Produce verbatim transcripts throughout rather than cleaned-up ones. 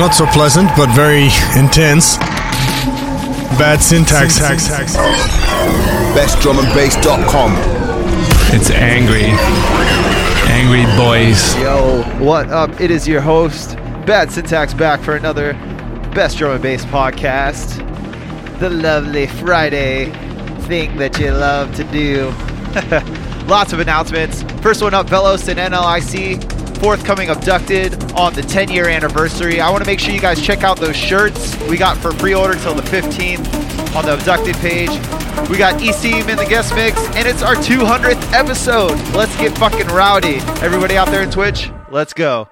Not so pleasant, but very intense. Bad Syntax. best drum and bass dot com. It's angry. Angry boys. Yo, what up? It is your host, Bad Syntax, back for another Best Drum and Bass podcast. The lovely Friday thing that you love to do. Lots of announcements. First one up, Velos and N L I C, forthcoming Abducted on the ten-year anniversary. I want to make sure you guys check out those shirts we got for pre-order till the fifteenth on the Abducted page. We got E C M in the guest mix, and it's our two hundredth episode. Let's get fucking rowdy. Everybody out there in Twitch, let's go.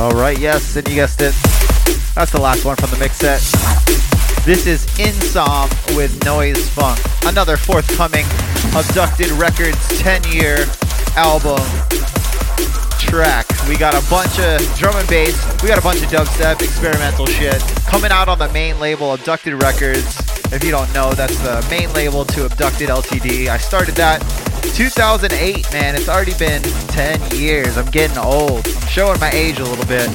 All right, yes, and you guessed it. That's the last one from the mix set. This is Insom with Noise Funk, another forthcoming Abducted Records ten-year album track. We got a bunch of drum and bass, we got a bunch of dubstep, experimental shit coming out on the main label, Abducted Records. If you don't know, that's the main label to Abducted L T D. I started that two thousand eight, man. It's already been ten years. I'm getting old. I'm showing my age a little bit.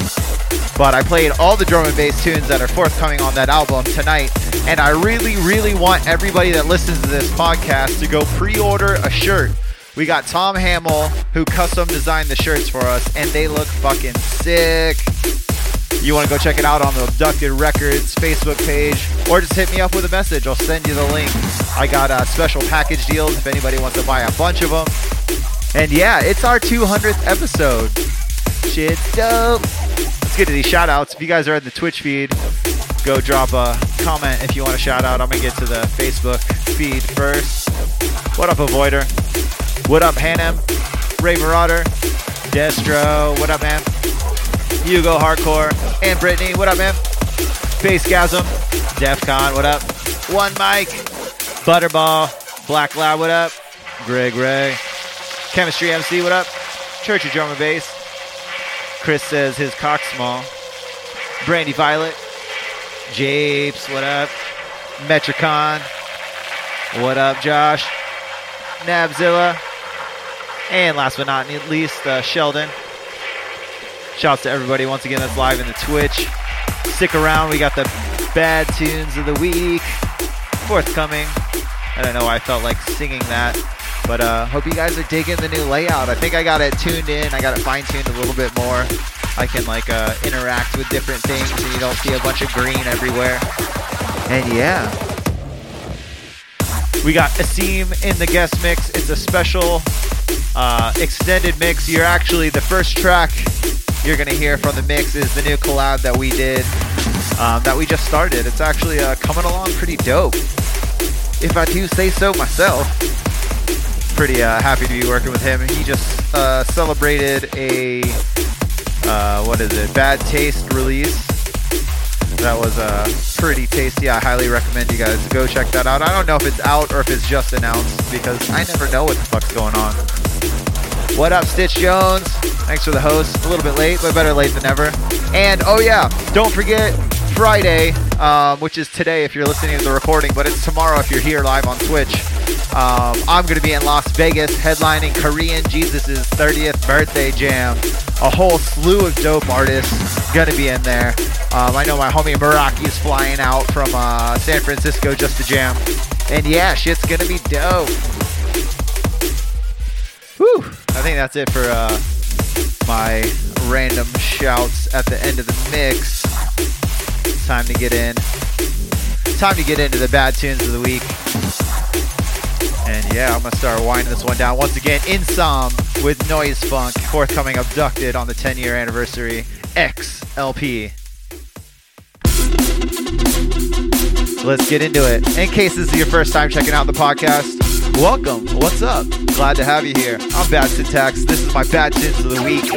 But I played all the drum and bass tunes that are forthcoming on that album tonight. And I really, really want everybody that listens to this podcast to go pre-order a shirt. We got Tom Hamill, who custom designed the shirts for us, and they look fucking sick. You want to go check it out on the Abducted Records Facebook page, or just hit me up with a message. I'll send you the link. I got uh, special package deals if anybody wants to buy a bunch of them. And yeah, it's our two hundredth episode. Shit's dope. Let's get to these shout outs. If you guys are in the Twitch feed, go drop a comment if you want a shout out. I'm going to get to the Facebook feed first. What up, Avoider? What up, Hanem? Ray Marauder? Destro? What up, man? Hugo Hardcore? And Brittany? What up, man? Bassgasm? Defcon? What up? One Mike? Butterball? Black Lab? What up? Greg Ray? Chemistry M C? What up? Church of Drum and Bass? Chris says his cock's small. Brandy Violet? Japes? What up? Metricon? What up, Josh? Nabzilla? And last but not least, uh, Sheldon. Shouts to everybody once again that's live in the Twitch. Stick around. We got the bad tunes of the week forthcoming. I don't know why I felt like singing that. But uh, hope you guys are digging the new layout. I think I got it tuned in. I got it fine-tuned a little bit more. I can like uh, interact with different things so you don't see a bunch of green everywhere. And yeah. We got Asim in the guest mix. It's a special uh, extended mix. You're actually the first track you're going to hear from the mix is the new collab that we did, um, that we just started. It's actually uh, coming along pretty dope, if I do say so myself. Pretty uh, happy to be working with him. He just uh, celebrated a, uh, what is it, Bad Taste release. That was uh, pretty tasty. I highly recommend you guys go check that out. I don't know if it's out or if it's just announced, because I never know what the fuck's going on. What up, Stitch Jones? Thanks for the host. A little bit late, but better late than never. And, oh yeah, don't forget Friday, um, which is today if you're listening to the recording, but it's tomorrow if you're here live on Twitch. Um, I'm going to be in Las Vegas headlining Korean Jesus' thirtieth birthday jam. A whole slew of dope artists going to be in there. Um, I know my homie Meraki is flying out from uh, San Francisco just to jam. And yeah, shit's going to be dope. Whew. I think that's it for uh, my random shouts at the end of the mix. Time to get in. Time to get into the bad tunes of the week. And yeah, I'm going to start winding this one down. Once again, Insom with Noise Funk, forthcoming Abducted on the ten-year anniversary X L P. Let's get into it. In case this is your first time checking out the podcast, welcome. What's up? Glad to have you here. I'm Bad Syntax. This is my Bad Tunes of the Week.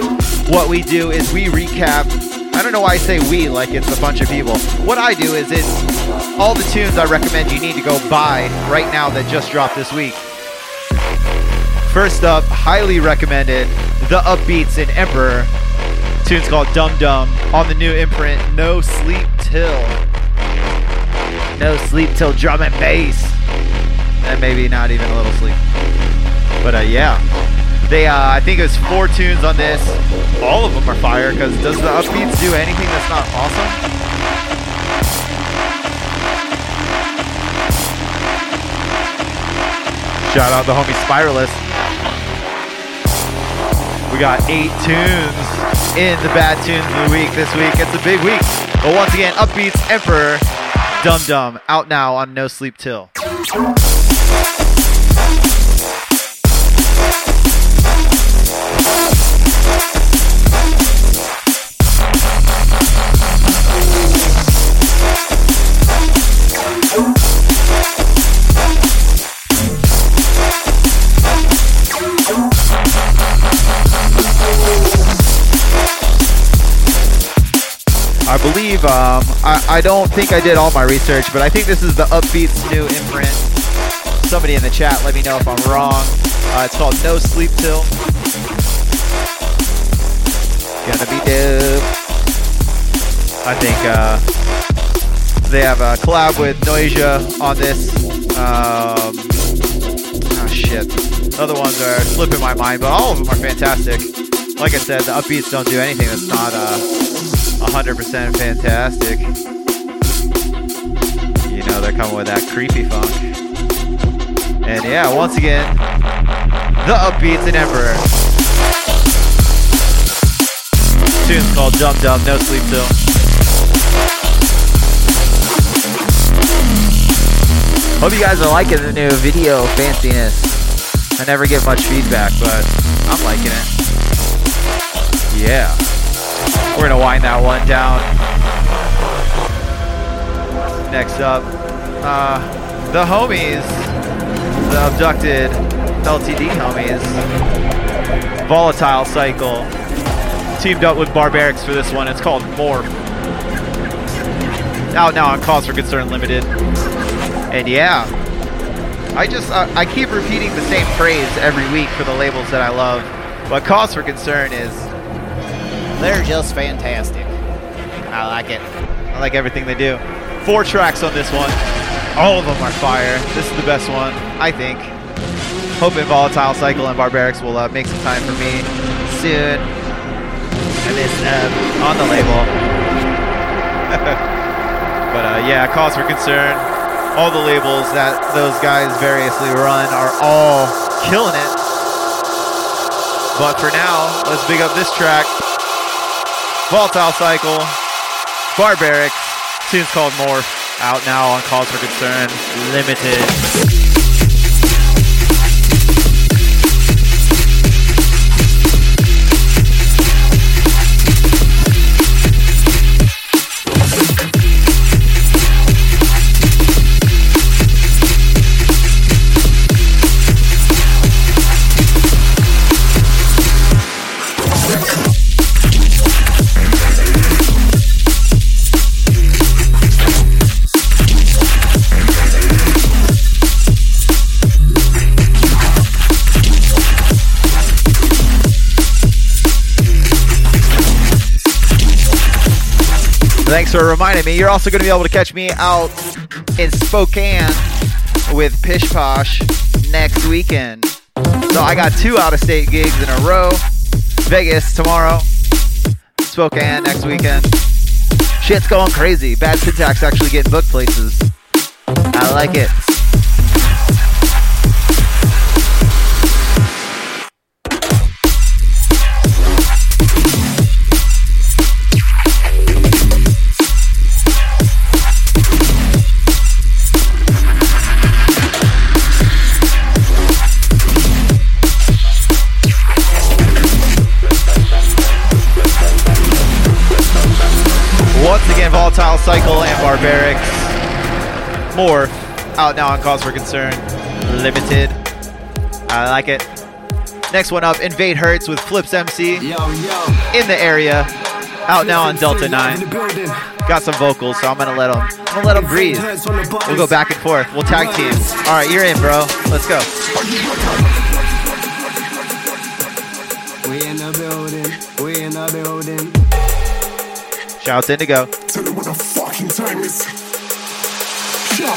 What we do is we recap. I don't know why I say we like it's a bunch of people. What I do is it's all the tunes I recommend you need to go buy right now that just dropped this week. First up, highly recommended, the Upbeats in Emperor. The tune's called Dum Dum on the new imprint No Sleep Till. No Sleep Till Drum and Bass. And maybe not even a little sleep. But uh, yeah. They, uh, I think it was four tunes on this. All of them are fire, because does the Upbeats do anything that's not awesome? Shout out the homie Spiralist. We got eight tunes in the Bad Tunes of the Week this week. It's a big week. But once again, Upbeats, Emperor, Dum Dum, out now on No Sleep Till. I believe, um, I, I don't think I did all my research, but I think this is the Upbeats new imprint. Somebody in the chat, let me know if I'm wrong. Uh, it's called No Sleep Till. Gonna be dope. I think uh, they have a collab with Noisia on this. Um, oh shit. The other ones are slipping my mind, but all of them are fantastic. Like I said, the Upbeats don't do anything that's not uh, one hundred percent fantastic. You know, they're coming with that creepy funk. And yeah, once again, the Upbeats and Emperor. This tune's called Dumb Dumb, No Sleep Till. Hope you guys are liking the new video fanciness. I never get much feedback, but I'm liking it. Yeah, we're gonna wind that one down. Next up, uh, the homies, the Abducted L T D homies, Volatile Cycle, teamed up with Barbarics for this one. It's called Morph. Out now on Cause for Concern Limited. And yeah, I just uh, I keep repeating the same phrase every week for the labels that I love, but Cause for Concern is. They're just fantastic. I like it. I like everything they do. Four tracks on this one. All of them are fire. This is the best one, I think. Hoping Volatile Cycle and Barbarics will uh, make some time for me soon. And it's uh, on the label. But uh, yeah, Cause for Concern. All the labels that those guys variously run are all killing it. But for now, let's big up this track. Volatile Cycle, Barbaric, tune's called Morph, out now on Cause for Concern Limited. Thanks for reminding me. You're also going to be able to catch me out in Spokane with Pish Posh next weekend. So I got two out-of-state gigs in a row. Vegas tomorrow. Spokane next weekend. Shit's going crazy. Bad Syntax actually getting booked places. I like it. Volatile Cycle and Barbarics. More out now on Cause for Concern Limited. I like it. Next one up, Invader Heartz with Flipz M C. Yo, yo. In the area. Out now on Delta nine. Got some vocals, so I'm gonna let them. I'm gonna let them breathe. We'll go back and forth. We'll tag team. All right, you're in, bro. Let's go. We in the building. We in the building. Shouts in to Go. Tell me what the fucking time is. Yo.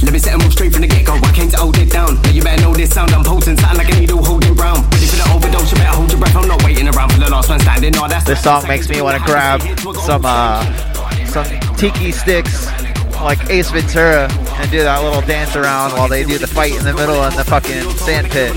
Let me set him up straight from the get-go. I came to hold it down. Now you better know this sound. I'm potent, sound like a needle holding brown. Ready for the overdose, you better hold your breath. I'm not waiting around for the last one standing. No, that's this song makes me want to grab some uh, some tiki sticks like Ace Ventura and do that little dance around while they do the fight in the middle in the fucking sand pit.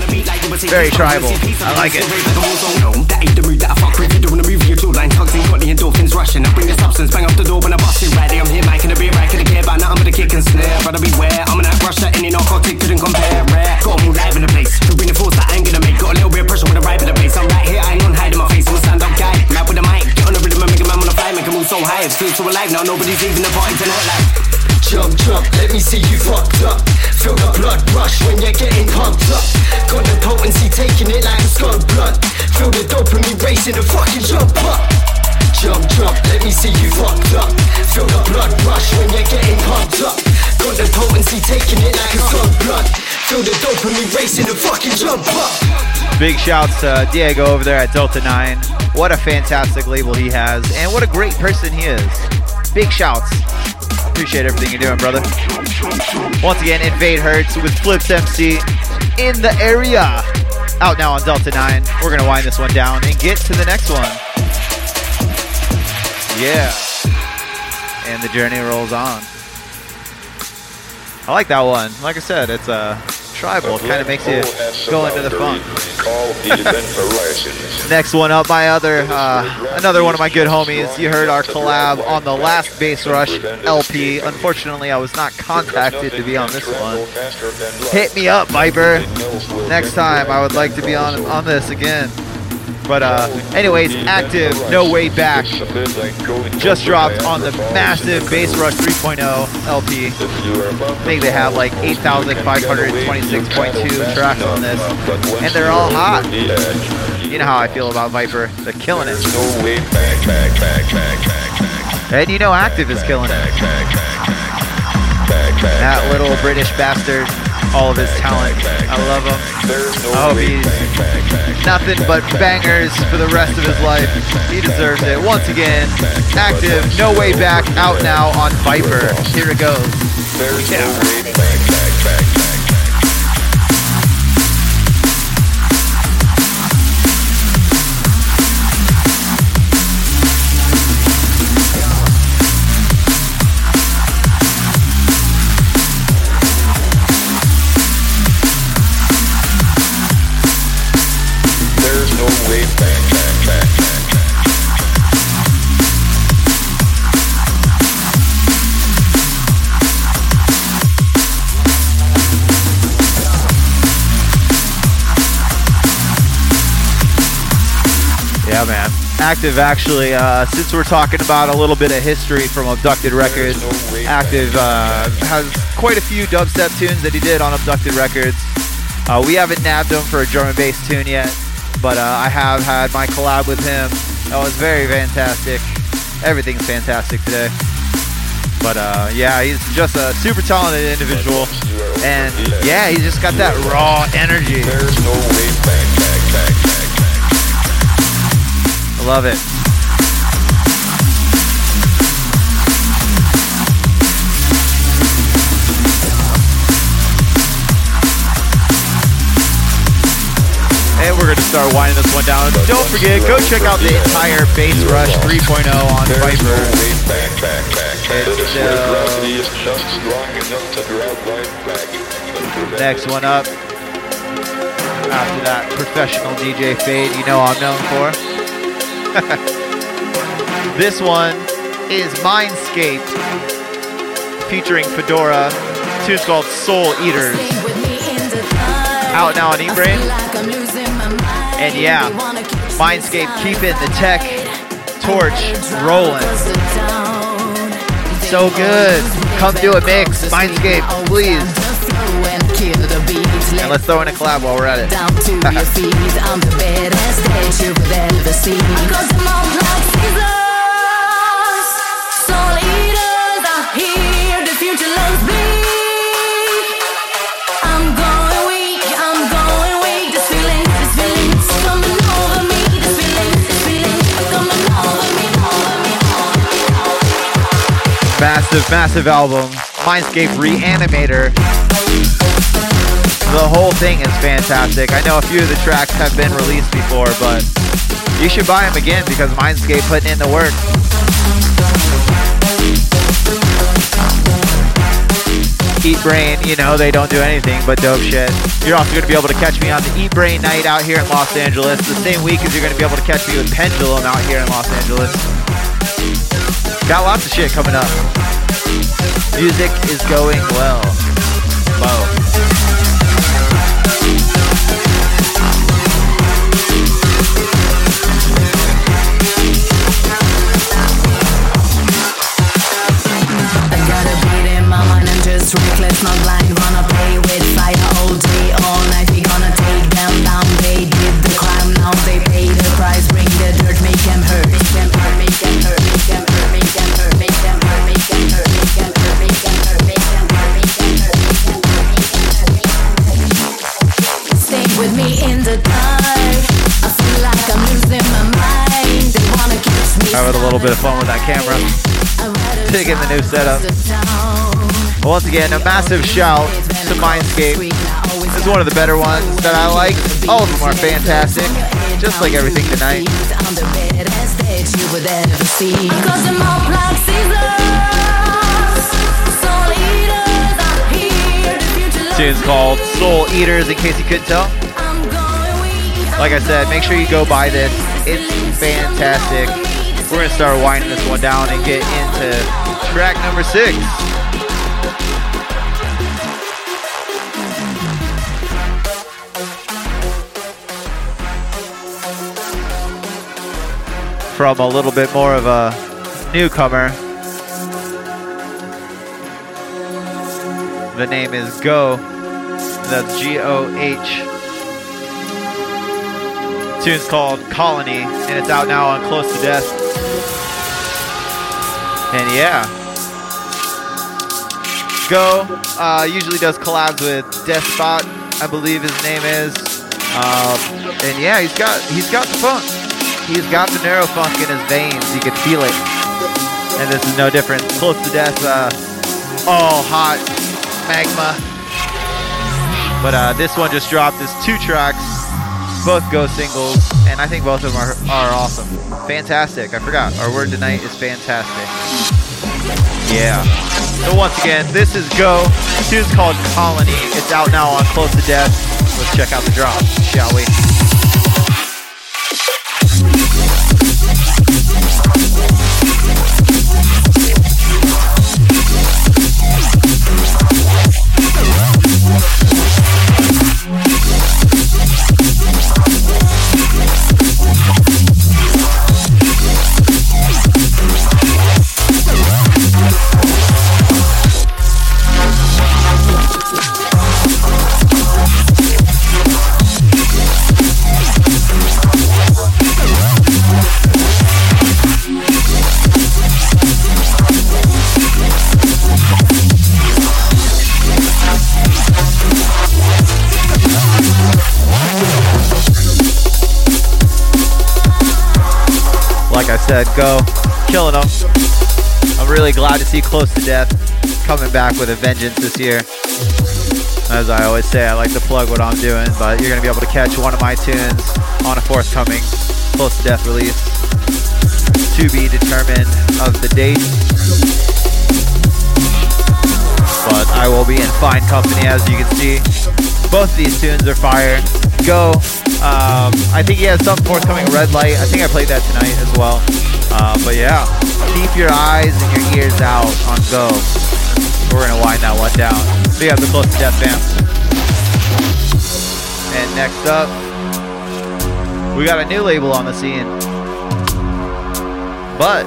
Very tribal. I like it. That ain't the mood that I fuck with. You don't want to move your jawline. Toxins got the endorphins rushing. I bring the substance, bang up the door when I bust it. Right there, I'm here, making a beer, racking the gear. By now I'm gonna kick and snare. Brother beware, I'm an out-rush that any narcotic couldn't compare. Rare, got them all live in the place. To bring the force that I ain't gonna make. Got a little bit of pressure when I ride with the bass. I'm right here, I ain't on hiding my face. I'm a stand-up guy, mad with a mic. Get on the rhythm and make a man wanna fly. Make them all so high, it's still so alive. Now nobody's leaving the party tonight like. Jump, jump, let me see you fucked up. Filled up be taking it like it's on blood. Feel the dopamine racing the fucking jump up. Big shouts to Diego over there at Delta nine. What a fantastic label he has, and what a great person he is. Big shouts. Appreciate everything you're doing, brother. Once again, Invader Heartz with Flipz M C in the area. Out now on Delta nine. We're going to wind this one down and get to the next one. Yeah. And the journey rolls on. I like that one. Like I said, it's a tribal. It kind of makes you go into the funk. Next one up, my other, uh, another one of my good homies. You heard our collab on the last Bass Rush L P. Unfortunately, I was not contacted to be on this one. Hit me up, Viper. Next time, I would like to be on on this again. But uh, anyways, Active, No Way Back, just dropped on the massive Bass Rush three point oh L P. I think they have like eight thousand five hundred twenty-six point two tracks on this, and they're all hot. You know how I feel about Viper. They're killing it. And you know Active is killing it. That little British bastard. All of his talent. I love him. I hope he's nothing but bangers for the rest of his life. He deserves it. Once again, Active, No Way Back, out now on Viper. Here it goes. Yeah. Yeah, man. Active, actually, uh, since we're talking about a little bit of history from Abducted Records, Active uh, has quite a few dubstep tunes that he did on Abducted Records. Uh, we haven't nabbed him for a drum and bass tune yet, but uh, I have had my collab with him. That was very fantastic. Everything's fantastic today. But uh, yeah, he's just a super talented individual. And yeah, he's just got that raw energy. There's no way back, back, back, back. I love it. And we're going to start winding this one down. Don't forget, go check out the entire Bass Rush three point oh on Viper. It's, uh, next one up. After that, professional D J fade you know I'm known for. This one is Mindscape featuring Fedora. The tune's called Soul Eaters. Out now on E-Brain. And yeah, Mindscape keeping the tech torch rolling. So good. Come do a mix. Mindscape, please. And let's throw in a collab while we're at it. Down to your feet, I'm the baddest that you've ever seen. Because I'm all like scissors, soul eaters out here, the future loves me. I'm going weak, I'm going weak. This feeling, this feeling, it's coming over me. This feeling, this feeling, it's coming over me, over me, over me, over me. Massive, massive album, Mindscape Reanimator. The whole thing is fantastic. I know a few of the tracks have been released before, but you should buy them again because Mindscape putting in the work. E-Brain, you know, they don't do anything but dope shit. You're also going to be able to catch me on the E-Brain night out here in Los Angeles the same week as you're going to be able to catch me with Pendulum out here in Los Angeles. Got lots of shit coming up. Music is going well. Whoa. Reckless, not blind, wanna play with fire all day, all night. We gonna take them down. They did the crime, now they pay the price. Bring the dirt, make them hurt, make them hurt, make them hurt, make them hurt, make them hurt, make them hurt, make them hurt, make them hurt, make them hurt, make them hurt, make them hurt. little bit of fun with that camera, digging the new setup. Once again, a massive shout to Mindscape. This is one of the better ones that I like. All of them are fantastic, just like everything tonight. Tune's called Soul Eaters, in case you couldn't tell. Like I said, make sure you go buy this. It's fantastic. We're going to start winding this one down and get into track number six. From a little bit more of a newcomer. The name is Go. That's G O H. Tune's called Colony, and it's out now on Close to Death. And yeah. Go uh, usually does collabs with Despot, I believe his name is. Um, and yeah, he's got he's got the funk. He's got the neurofunk in his veins. You can feel it. And this is no different. Close to Death. Uh, all hot magma. But uh, this one just dropped. There's two tracks. Both Go singles. And I think both of them are, are awesome. Fantastic. I forgot. Our word tonight is fantastic. Yeah. So once again, this is Go. The tune's called Colony. It's out now on Close to Death. Let's check out the drop, shall we? Go, killing them. I'm really glad to see Close to Death coming back with a vengeance this year. As I always say, I like to plug what I'm doing, but you're going to be able to catch one of my tunes on a forthcoming Close to Death release, to be determined of the date. But I will be in fine company, as you can see. Both of these tunes are fire. Go. Um, I think he has some forthcoming Red Light. I think I played that tonight as well. Uh, but yeah, keep your eyes and your ears out on Go. We're going to wind that one down. So you have the Close to Death fam. And next up, we got a new label on the scene. But,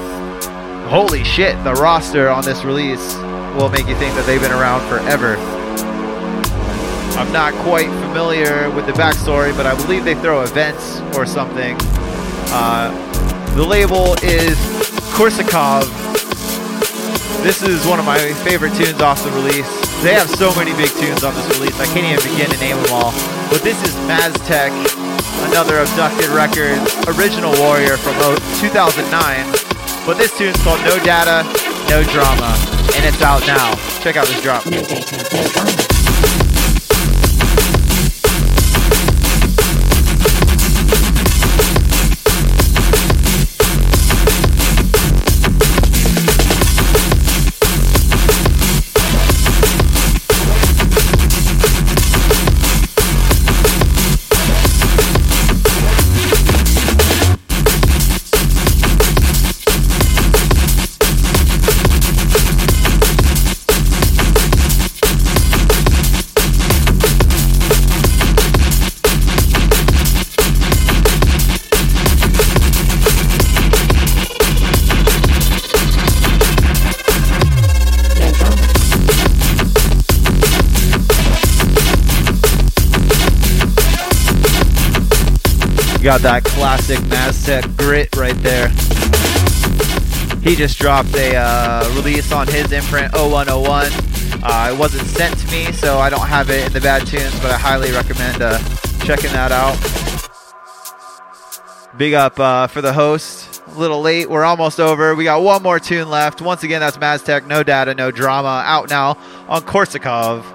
holy shit, the roster on this release will make you think that they've been around forever. I'm not quite familiar with the backstory, but I believe they throw events or something. Uh... The label is Korsakov. This is one of my favorite tunes off the release. They have so many big tunes on this release, I can't even begin to name them all. But this is Maztek, another Abducted record, original Warrior from two thousand nine. But this tune's called No Data, No Drama, and it's out now. Check out this drop. Got that classic Maztek grit right there. He just dropped a uh, release on his imprint, oh one oh one. Uh, it wasn't sent to me, so I don't have it in the bad tunes, but I highly recommend uh, checking that out. Big up uh, for the host, A little late. We're almost over. We got one more tune left. Once again, that's Maztek, No Data, No Drama, out now on Korsakov.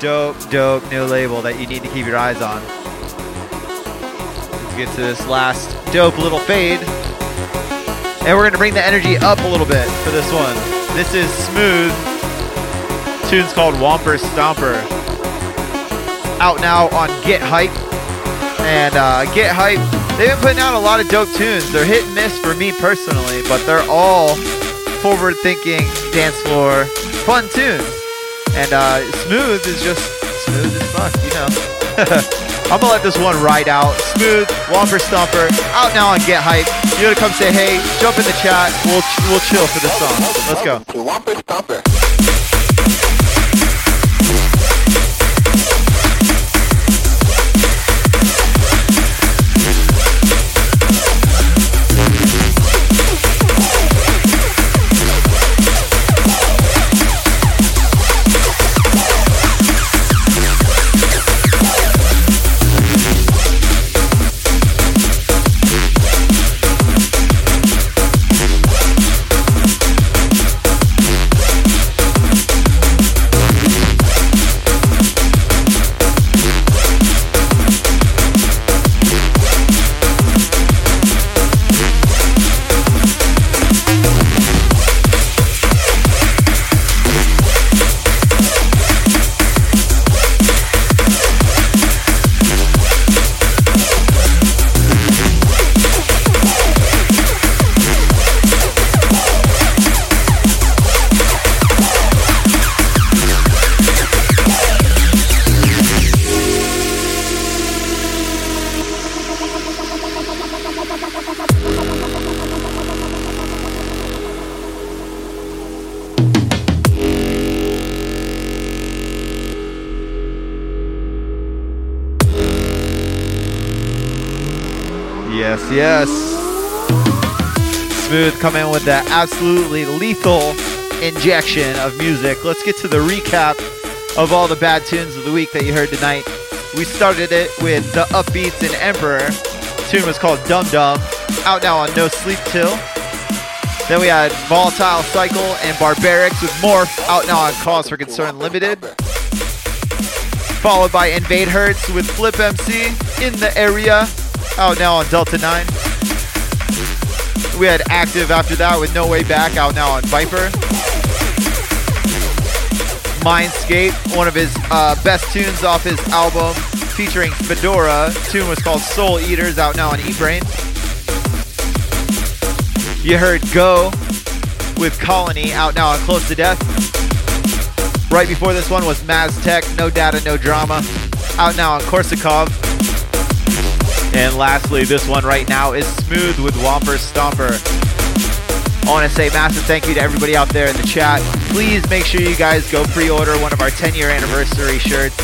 Dope, dope new label that you need to keep your eyes on. Let's get to this last dope little fade. And we're going to bring the energy up a little bit for this one. This is Smooth. The tune's called Whomper Stomper. Out now on Get Hype. And uh, Get Hype, they've been putting out a lot of dope tunes. They're hit and miss for me personally, but they're all forward-thinking, dance floor, fun tunes. And uh, Smooth is just smooth as fuck, you know. I'm going to let this one ride out. Smooth, Whomper Stomper, out now on Get Hype. You want to come say hey, jump in the chat. We'll ch- we'll chill for this song. Let's go. Whomper Stomper. Yes. Smooth come in with the absolutely lethal injection of music. Let's get to the recap of all the bad tunes of the week that you heard tonight. We started it with the Upbeats and Emperor. The tune was called Dum Dum. Out now on No Sleep Till. Then we had Volatile Cycle and Barbarics with Morph. Out now on Cause for Concern Limited. Followed by Invader Heartz with Flipz M C, In the Area. Out now on Delta nine. We had Active after that with No Way Back, out now on Viper. Mindscape, one of his uh, best tunes off his album, featuring Fedora. The tune was called Soul Eaters, out now on E-Brain. You heard Go with Colony, out now on Close to Death. Right before this one was Maztek, No Data, No Drama, out now on Korsakov. And lastly, this one right now is Smooth with Whomper Stomper. I want to say massive thank you to everybody out there in the chat. Please make sure you guys go pre-order one of our ten-year anniversary shirts,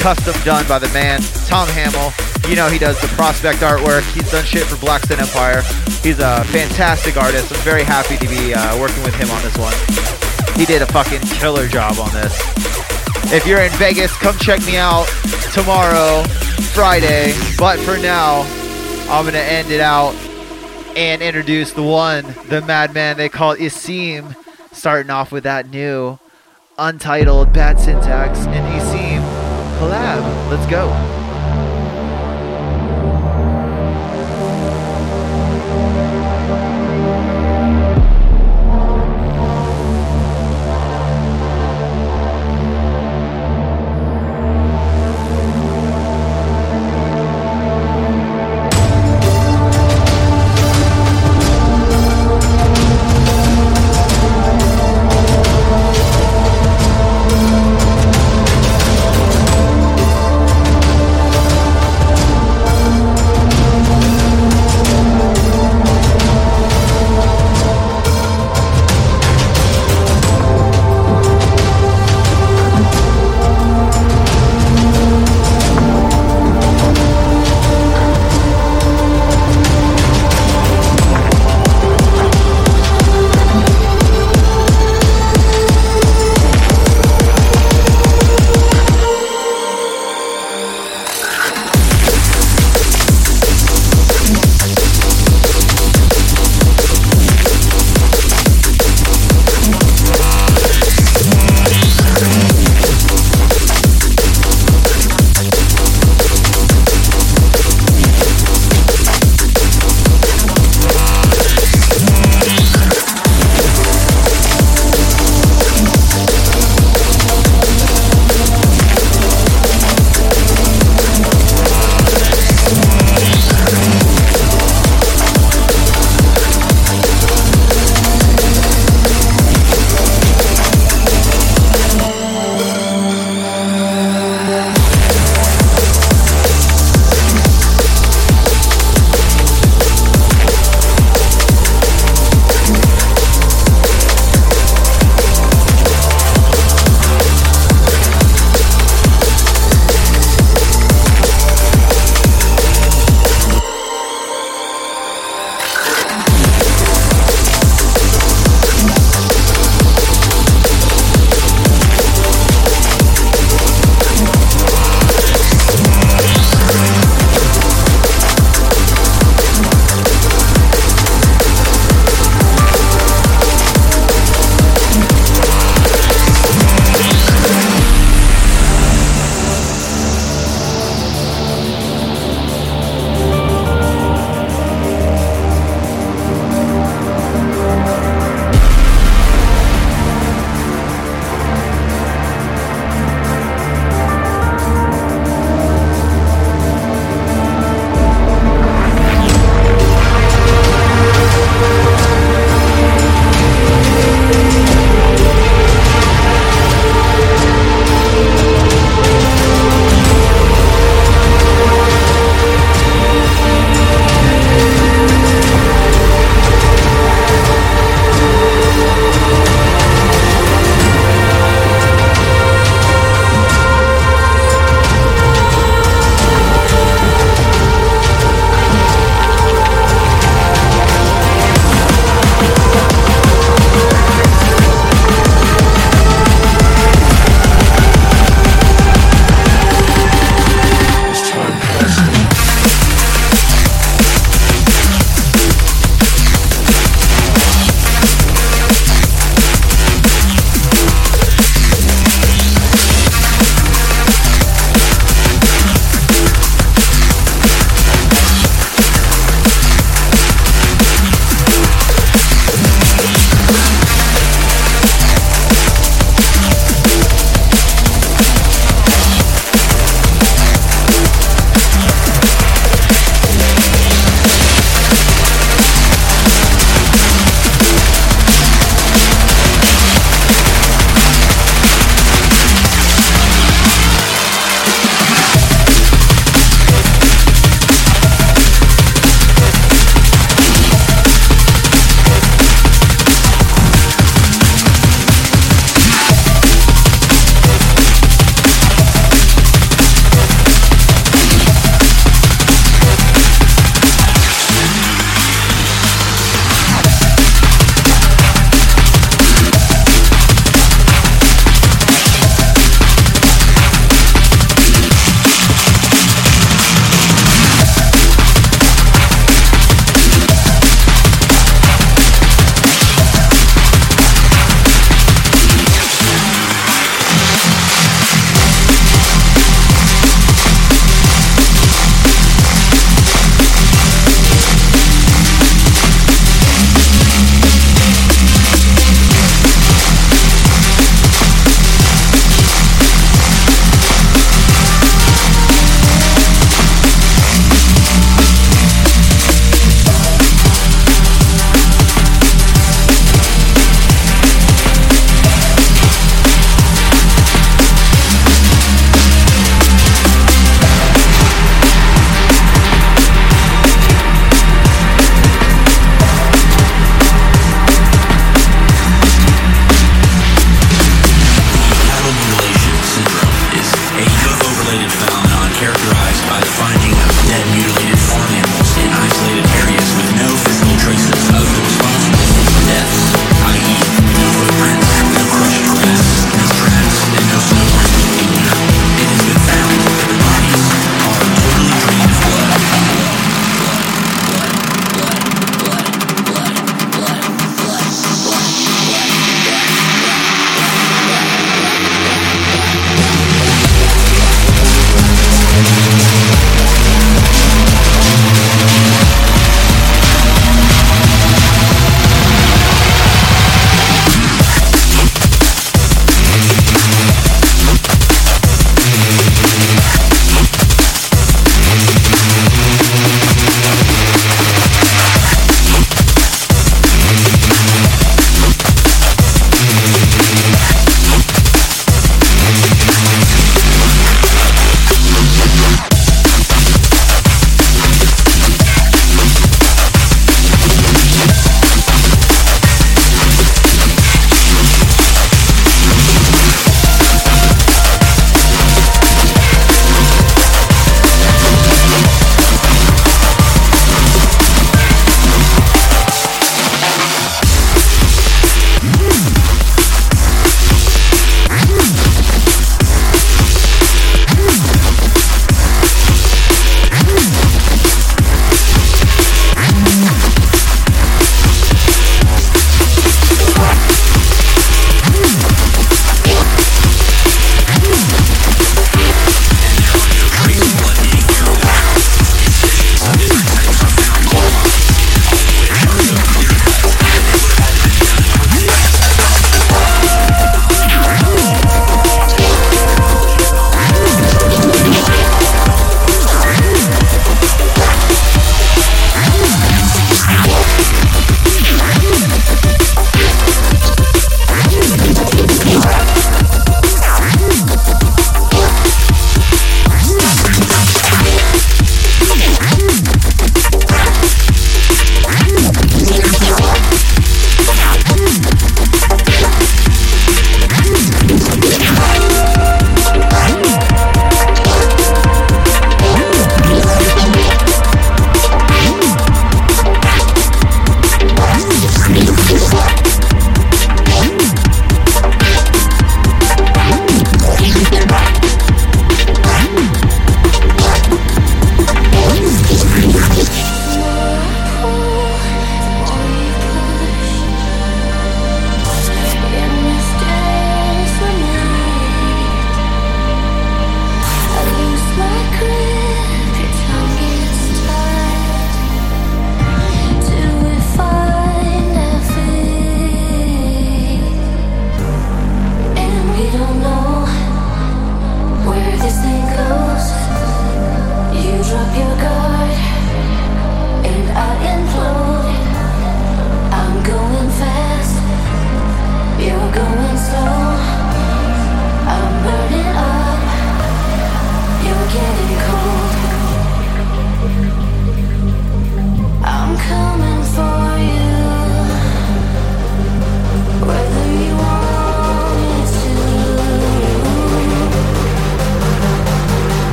custom done by the man, Tom Hamill. You know he does the prospect artwork. He's done shit for Blackstone Empire. He's a fantastic artist. I'm very happy to be uh, working with him on this one. He did a fucking killer job on this. If you're in Vegas, come check me out tomorrow, Friday, but for now, I'm going to end it out and introduce the one, the madman they call Isim, starting off with that new untitled Bad Syntax and Isim collab. Let's go.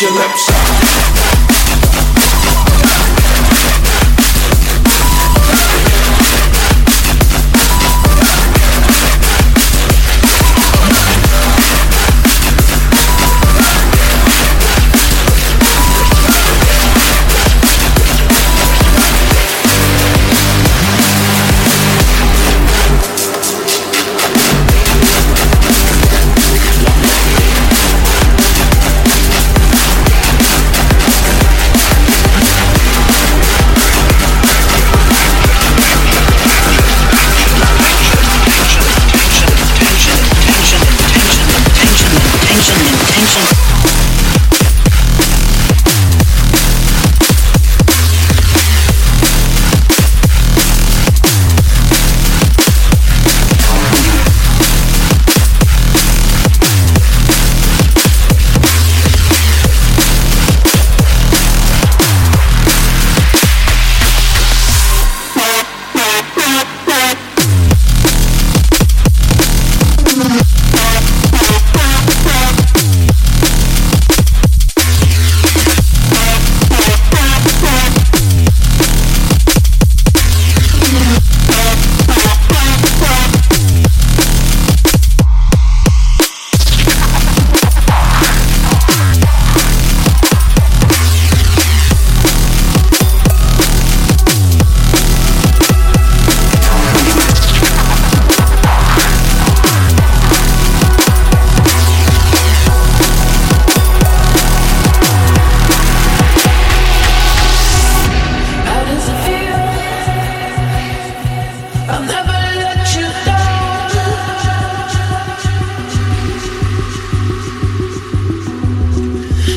your lips up.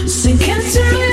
Sink into it.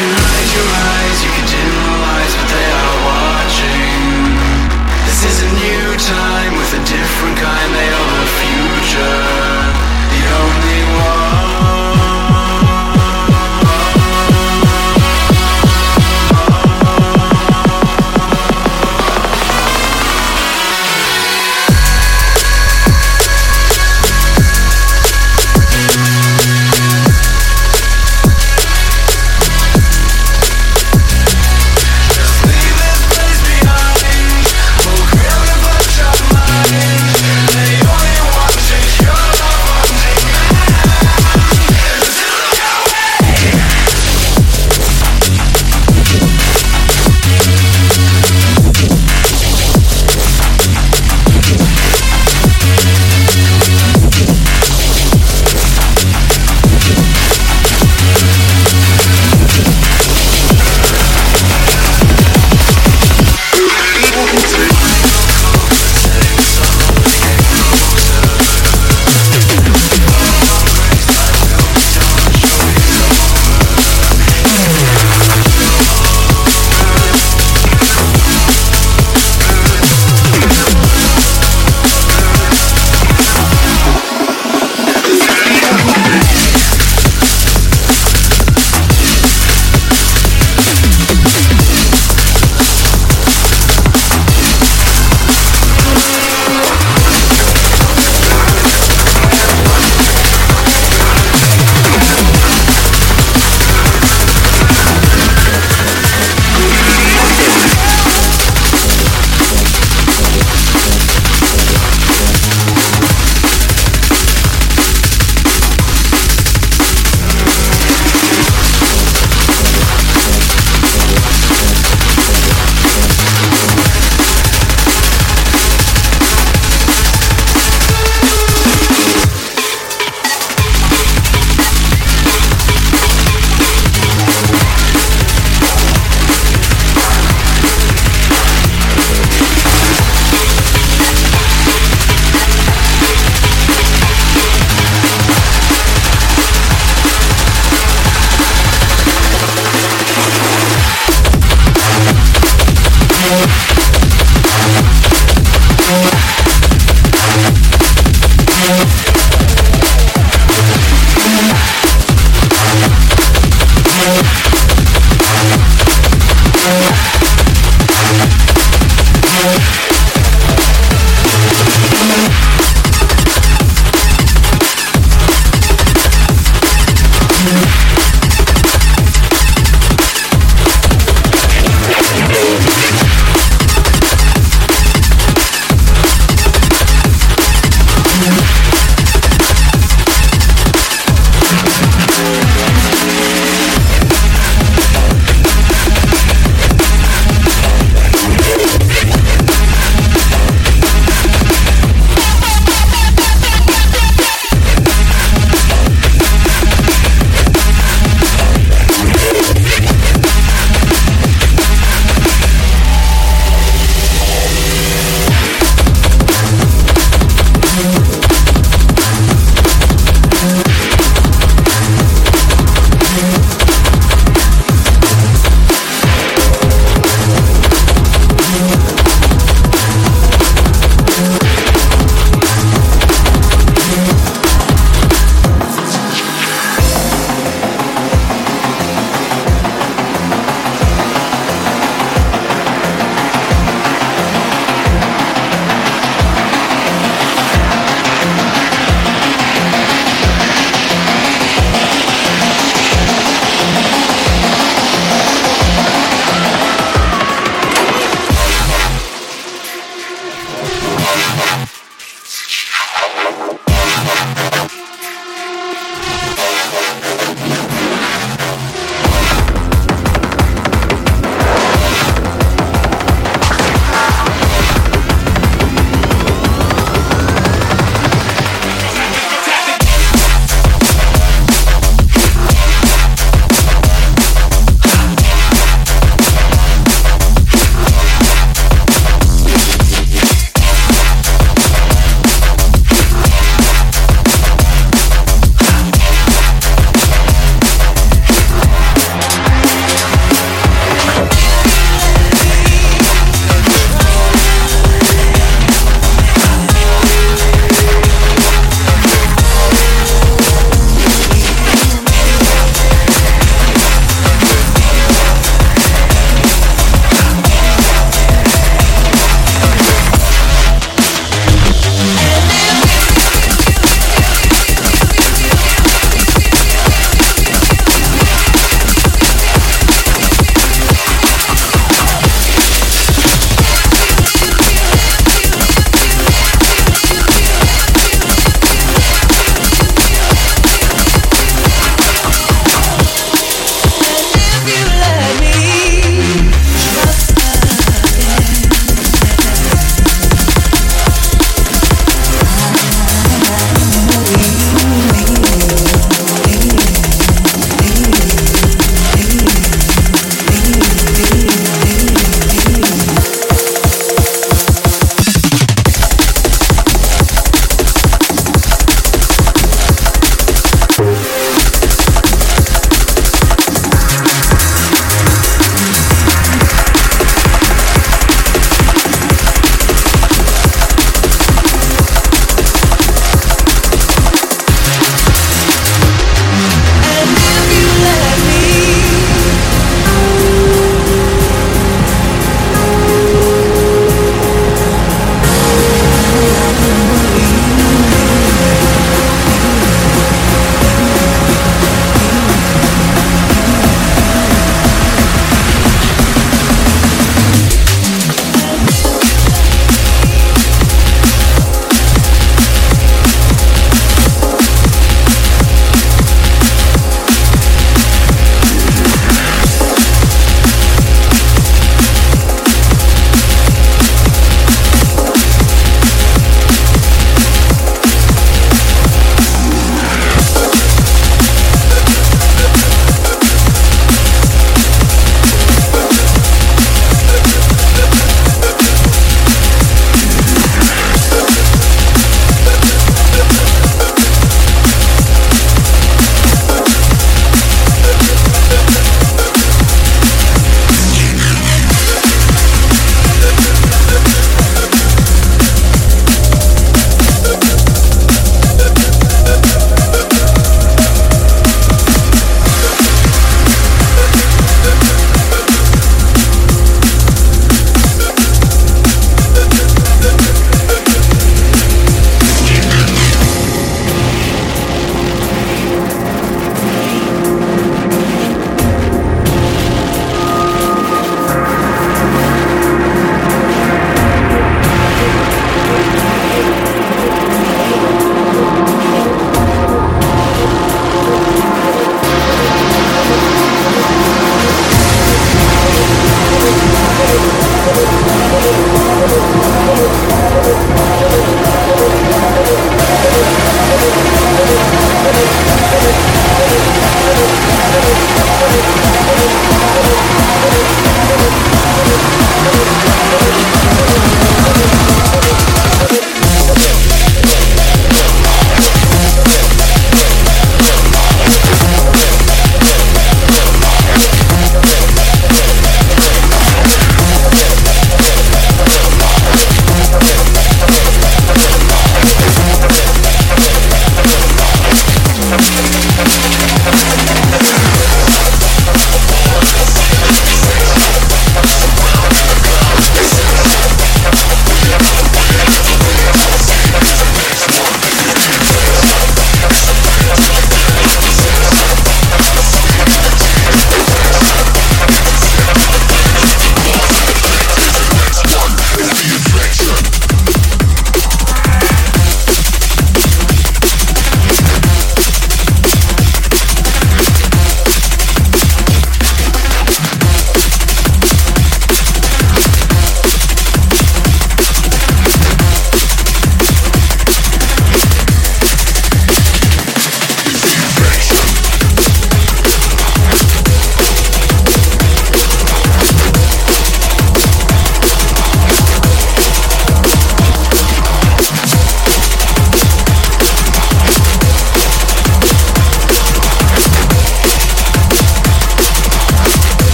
can hide your eyes, you can dim the lights, but they are watching. This is a new time with a different kind. They own the future, the only one. Yo!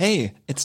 Hey, it's